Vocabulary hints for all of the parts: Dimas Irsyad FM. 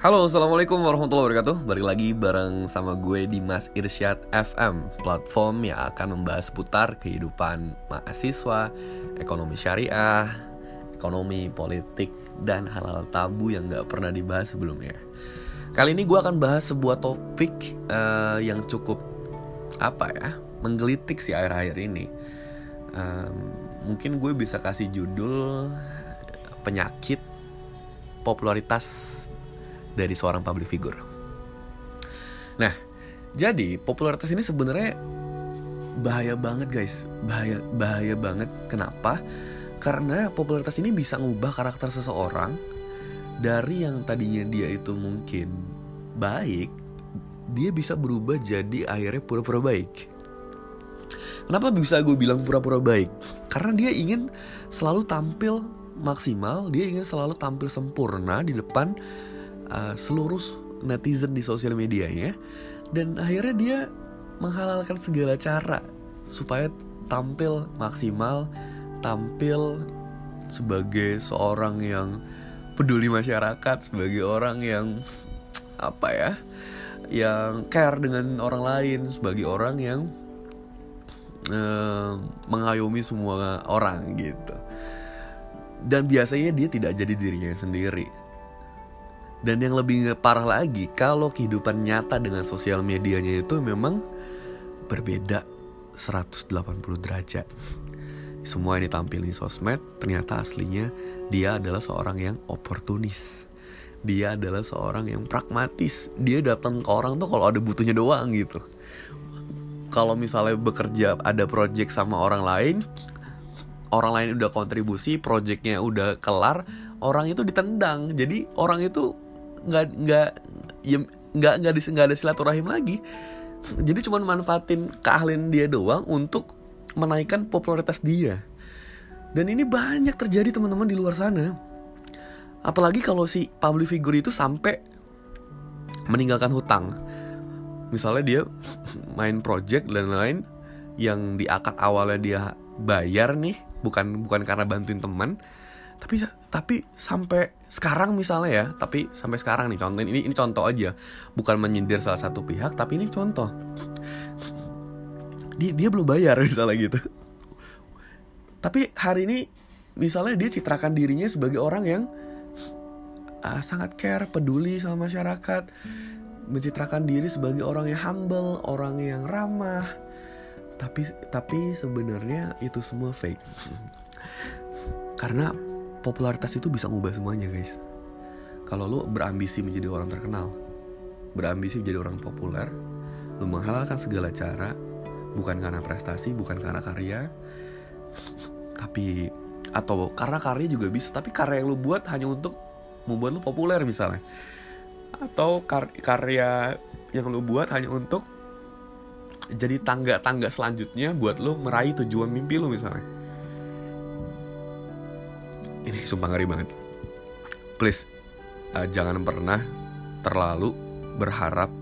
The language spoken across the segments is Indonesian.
Halo, assalamualaikum warahmatullahi wabarakatuh. Balik lagi bareng sama gue Dimas Irsyad FM, platform yang akan membahas seputar kehidupan mahasiswa, ekonomi syariah, ekonomi politik, dan hal-hal tabu yang gak pernah dibahas sebelumnya. Kali ini gue akan bahas sebuah topik yang cukup menggelitik sih akhir-akhir ini. Mungkin gue bisa kasih judul penyakit popularitas dari seorang public figure. Nah, jadi popularitas ini sebenarnya bahaya banget guys. Bahaya banget. Kenapa? Karena popularitas ini bisa ngubah karakter seseorang dari yang tadinya dia itu mungkin baik, dia bisa berubah jadi akhirnya pura-pura baik. Kenapa bisa gue bilang pura-pura baik? Karena dia ingin selalu tampil maksimal, dia ingin selalu tampil sempurna di depan seluruh netizen di sosial medianya, dan akhirnya dia menghalalkan segala cara supaya tampil maksimal, tampil sebagai seorang yang peduli masyarakat, sebagai orang yang yang care dengan orang lain, sebagai orang yang mengayomi semua orang gitu. Dan biasanya dia tidak jadi dirinya sendiri. Dan yang lebih parah lagi, kalau kehidupan nyata dengan sosial medianya itu memang berbeda 180 derajat. Semua yang ditampilin sosmed, ternyata aslinya dia adalah seorang yang oportunis. Dia adalah seorang yang pragmatis. Dia datang ke orang tuh kalau ada butuhnya doang gitu. Kalau misalnya bekerja ada project sama orang lain udah kontribusi, projectnya udah kelar, orang itu ditendang. Jadi orang itu nggak ada silaturahim lagi. Jadi cuma manfaatin keahlian dia doang untuk menaikkan popularitas dia. Dan ini banyak terjadi teman-teman di luar sana. Apalagi kalau si public figure itu sampai meninggalkan hutang. Misalnya dia main project dan lain-lain yang di akad awalnya dia bayar nih, bukan karena bantuin teman. Tapi sampai sekarang misalnya ya, tapi sampai sekarang nih contoh ini contoh aja, bukan menyindir salah satu pihak, tapi ini contoh. Dia belum bayar misalnya gitu. Tapi hari ini misalnya dia citrakan dirinya sebagai orang yang sangat care, peduli sama masyarakat, mencitrakan diri sebagai orang yang humble, orang yang ramah. Tapi sebenarnya itu semua fake. Karena popularitas itu bisa ngubah semuanya guys. Kalau lu berambisi menjadi orang terkenal, berambisi menjadi orang populer, lu menghalalkan segala cara, bukan karena prestasi, bukan karena karya, tapi atau karena karya juga bisa, tapi karya yang lu buat hanya untuk membuat lu populer misalnya, atau karya yang lu buat hanya untuk jadi tangga-tangga selanjutnya buat lu meraih tujuan mimpi lu misalnya. Ini sumpah ngeri banget. Please, jangan pernah terlalu berharap,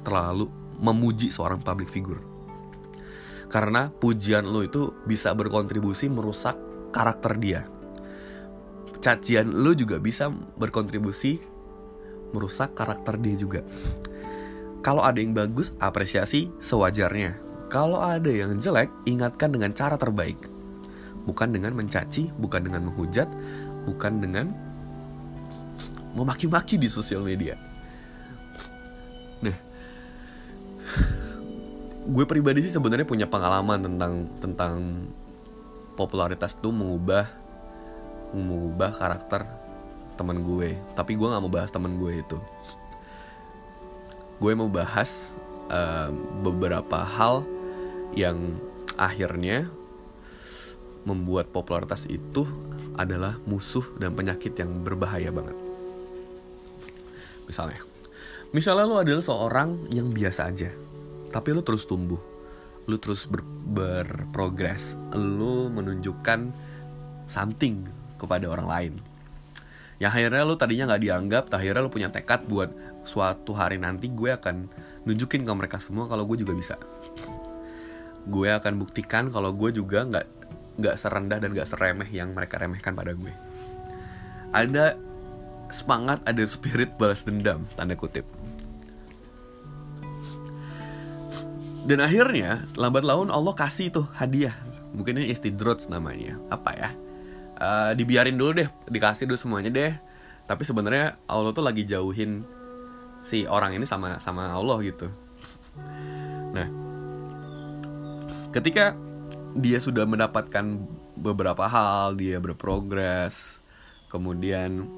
terlalu memuji seorang public figure. Karena pujian lo itu bisa berkontribusi merusak karakter dia. Cacian lo juga bisa berkontribusi merusak karakter dia juga. Kalau ada yang bagus, apresiasi sewajarnya. Kalau ada yang jelek, ingatkan dengan cara terbaik. Bukan dengan mencaci, bukan dengan menghujat, bukan dengan memaki-maki di sosial media. Nah, gue pribadi sih sebenarnya punya pengalaman tentang popularitas tuh mengubah karakter teman gue. Tapi gue nggak mau bahas teman gue itu. Gue mau bahas beberapa hal yang akhirnya membuat popularitas itu adalah musuh dan penyakit yang berbahaya banget. Misalnya lo adalah seorang yang biasa aja, tapi lo terus tumbuh, lo terus berprogres, lo menunjukkan something kepada orang lain. Yang akhirnya lo tadinya nggak dianggap, akhirnya lo punya tekad buat suatu hari nanti gue akan nunjukin ke mereka semua kalau gue juga bisa. Gue akan buktikan kalau gue juga nggak serendah dan nggak seremeh yang mereka remehkan pada gue. Ada semangat, ada spirit balas dendam, tanda kutip. Dan akhirnya, lambat laun Allah kasih tuh hadiah. Mungkin ini istidrots namanya. Apa ya? Dibiarin dulu deh, dikasih dulu semuanya deh. Tapi sebenarnya Allah tuh lagi jauhin si orang ini sama Allah gitu. Nah, ketika dia sudah mendapatkan beberapa hal, dia berprogres, kemudian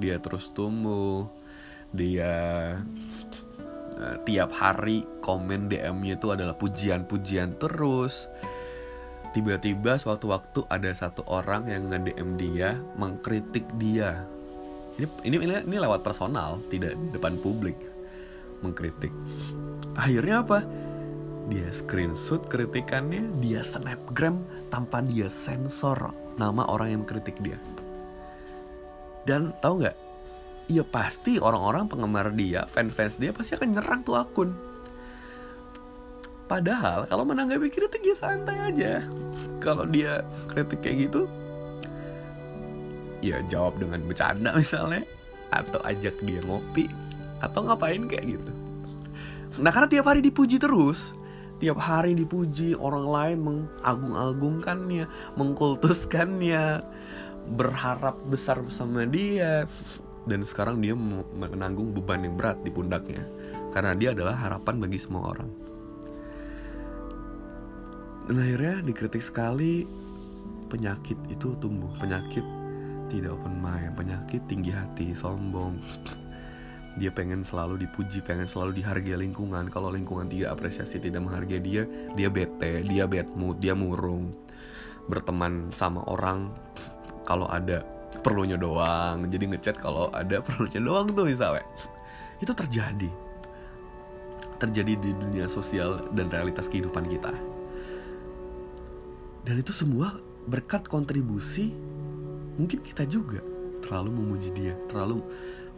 dia terus tumbuh, dia tiap hari komen DM-nya itu adalah pujian-pujian terus. Tiba-tiba suatu waktu ada satu orang yang nge-DM dia, mengkritik dia. Ini lewat personal, tidak depan publik, mengkritik. Akhirnya apa? Dia screenshot kritikannya, dia snapgram tanpa dia sensor nama orang yang mengkritik dia. Dan tahu nggak? Ya pasti orang-orang penggemar dia, fans-fans dia pasti akan nyerang tuh akun. Padahal kalau menanggapi kritik dia santai aja. Kalau dia kritik kayak gitu, ya jawab dengan bercanda misalnya, atau ajak dia ngopi, atau ngapain kayak gitu. Nah karena tiap hari dipuji terus, tiap hari dipuji, orang lain mengagung-agungkannya, mengkultuskannya, berharap besar bersama dia. Dan sekarang dia menanggung beban yang berat di pundaknya, karena dia adalah harapan bagi semua orang. Dan akhirnya dikritik sekali, penyakit itu tumbuh. Penyakit tidak open mind, penyakit tinggi hati, sombong. Dia pengen selalu dipuji, pengen selalu dihargai lingkungan. Kalau lingkungan tidak apresiasi, tidak menghargai dia, dia bete, dia bad mood, dia murung. Berteman sama orang kalau ada perlunya doang. Jadi ngechat kalau ada perlunya doang tuh misalnya. Itu terjadi. Terjadi di dunia sosial dan realitas kehidupan kita. Dan itu semua berkat kontribusi mungkin kita juga terlalu memuji dia, terlalu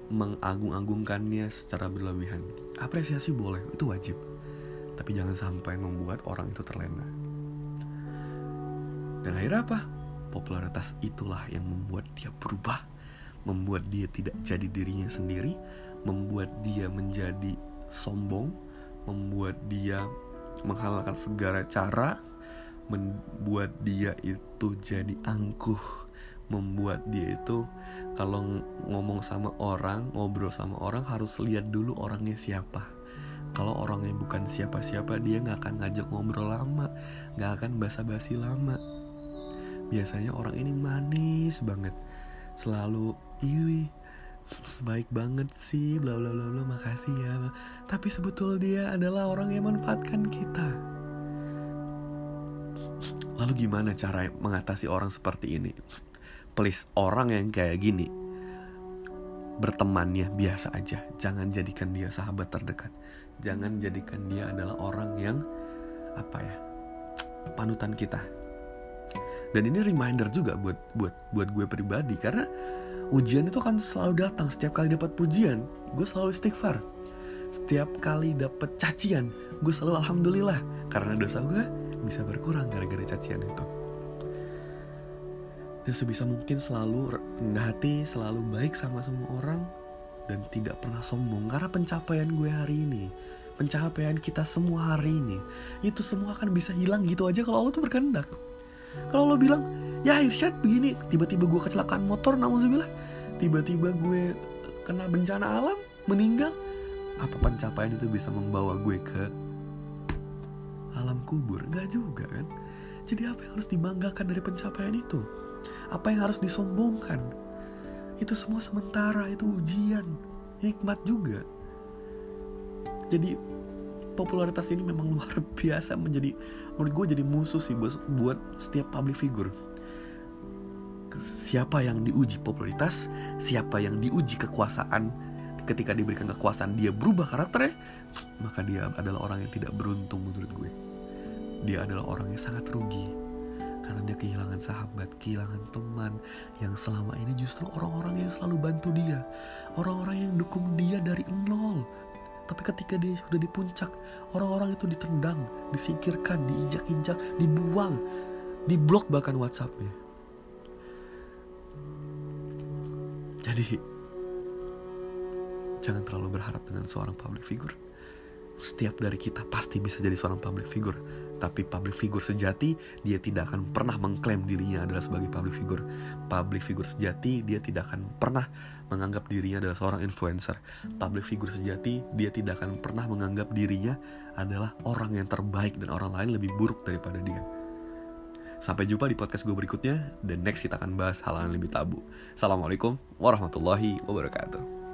mengagung-agungkannya secara berlebihan. Apresiasi boleh, itu wajib, tapi jangan sampai membuat orang itu terlena. Dan akhirnya apa? Popularitas itulah yang membuat dia berubah, membuat dia tidak jadi dirinya sendiri, membuat dia menjadi sombong, membuat dia menghalalkan segala cara, membuat dia itu jadi angkuh, membuat dia itu kalau ngomong sama orang, ngobrol sama orang harus lihat dulu orangnya siapa. Kalau orangnya bukan siapa-siapa, dia gak akan ngajak ngobrol lama, gak akan basa-basi lama. Biasanya orang ini manis banget, selalu iwi, baik banget sih, bla bla bla bla, makasih ya. Tapi sebetulnya dia adalah orang yang manfaatkan kita. Lalu gimana cara mengatasi orang seperti ini? Please, orang yang kayak gini bertemannya biasa aja. Jangan jadikan dia sahabat terdekat. Jangan jadikan dia adalah orang yang panutan kita. Dan ini reminder juga buat gue pribadi, karena ujian itu akan selalu datang. Setiap kali dapat pujian, gue selalu istighfar. Setiap kali dapat cacian, gue selalu alhamdulillah, karena dosa gue bisa berkurang gara-gara cacian itu. Dan sebisa mungkin selalu rendah hati, selalu baik sama semua orang, dan tidak pernah sombong. Karena pencapaian gue hari ini, pencapaian kita semua hari ini, itu semua akan bisa hilang gitu aja kalau Allah tuh berkehendak. Kalau lo bilang, ya Irsyad begini, tiba-tiba gue kecelakaan motor, na'udzubillah, tiba-tiba gue kena bencana alam, meninggal, apa pencapaian itu bisa membawa gue ke alam kubur? Gak juga kan? Jadi apa yang harus dibanggakan dari pencapaian itu? Apa yang harus disombongkan? Itu semua sementara, itu ujian, nikmat juga. Jadi popularitas ini memang luar biasa, menjadi, menurut gue jadi musuh sih buat setiap public figure. Siapa yang diuji popularitas, siapa yang diuji kekuasaan, ketika diberikan kekuasaan dia berubah karakternya, maka dia adalah orang yang tidak beruntung menurut gue. Dia adalah orang yang sangat rugi, karena dia kehilangan sahabat, kehilangan teman, yang selama ini justru orang-orang yang selalu bantu dia, orang-orang yang dukung dia dari nol. Tapi ketika dia sudah di puncak, orang-orang itu ditendang, disingkirkan, diinjak-injak, dibuang, diblok bahkan WhatsApp-nya. Jadi jangan terlalu berharap dengan seorang public figure. Setiap dari kita pasti bisa jadi seorang public figure, tapi public figure sejati dia tidak akan pernah mengklaim dirinya adalah sebagai public figure. Public figure sejati dia tidak akan pernah menganggap dirinya adalah seorang influencer. Public figure sejati dia tidak akan pernah menganggap dirinya adalah orang yang terbaik dan orang lain lebih buruk daripada dia. Sampai jumpa di podcast gue berikutnya, dan next kita akan bahas hal yang lebih tabu. Assalamualaikum warahmatullahi wabarakatuh.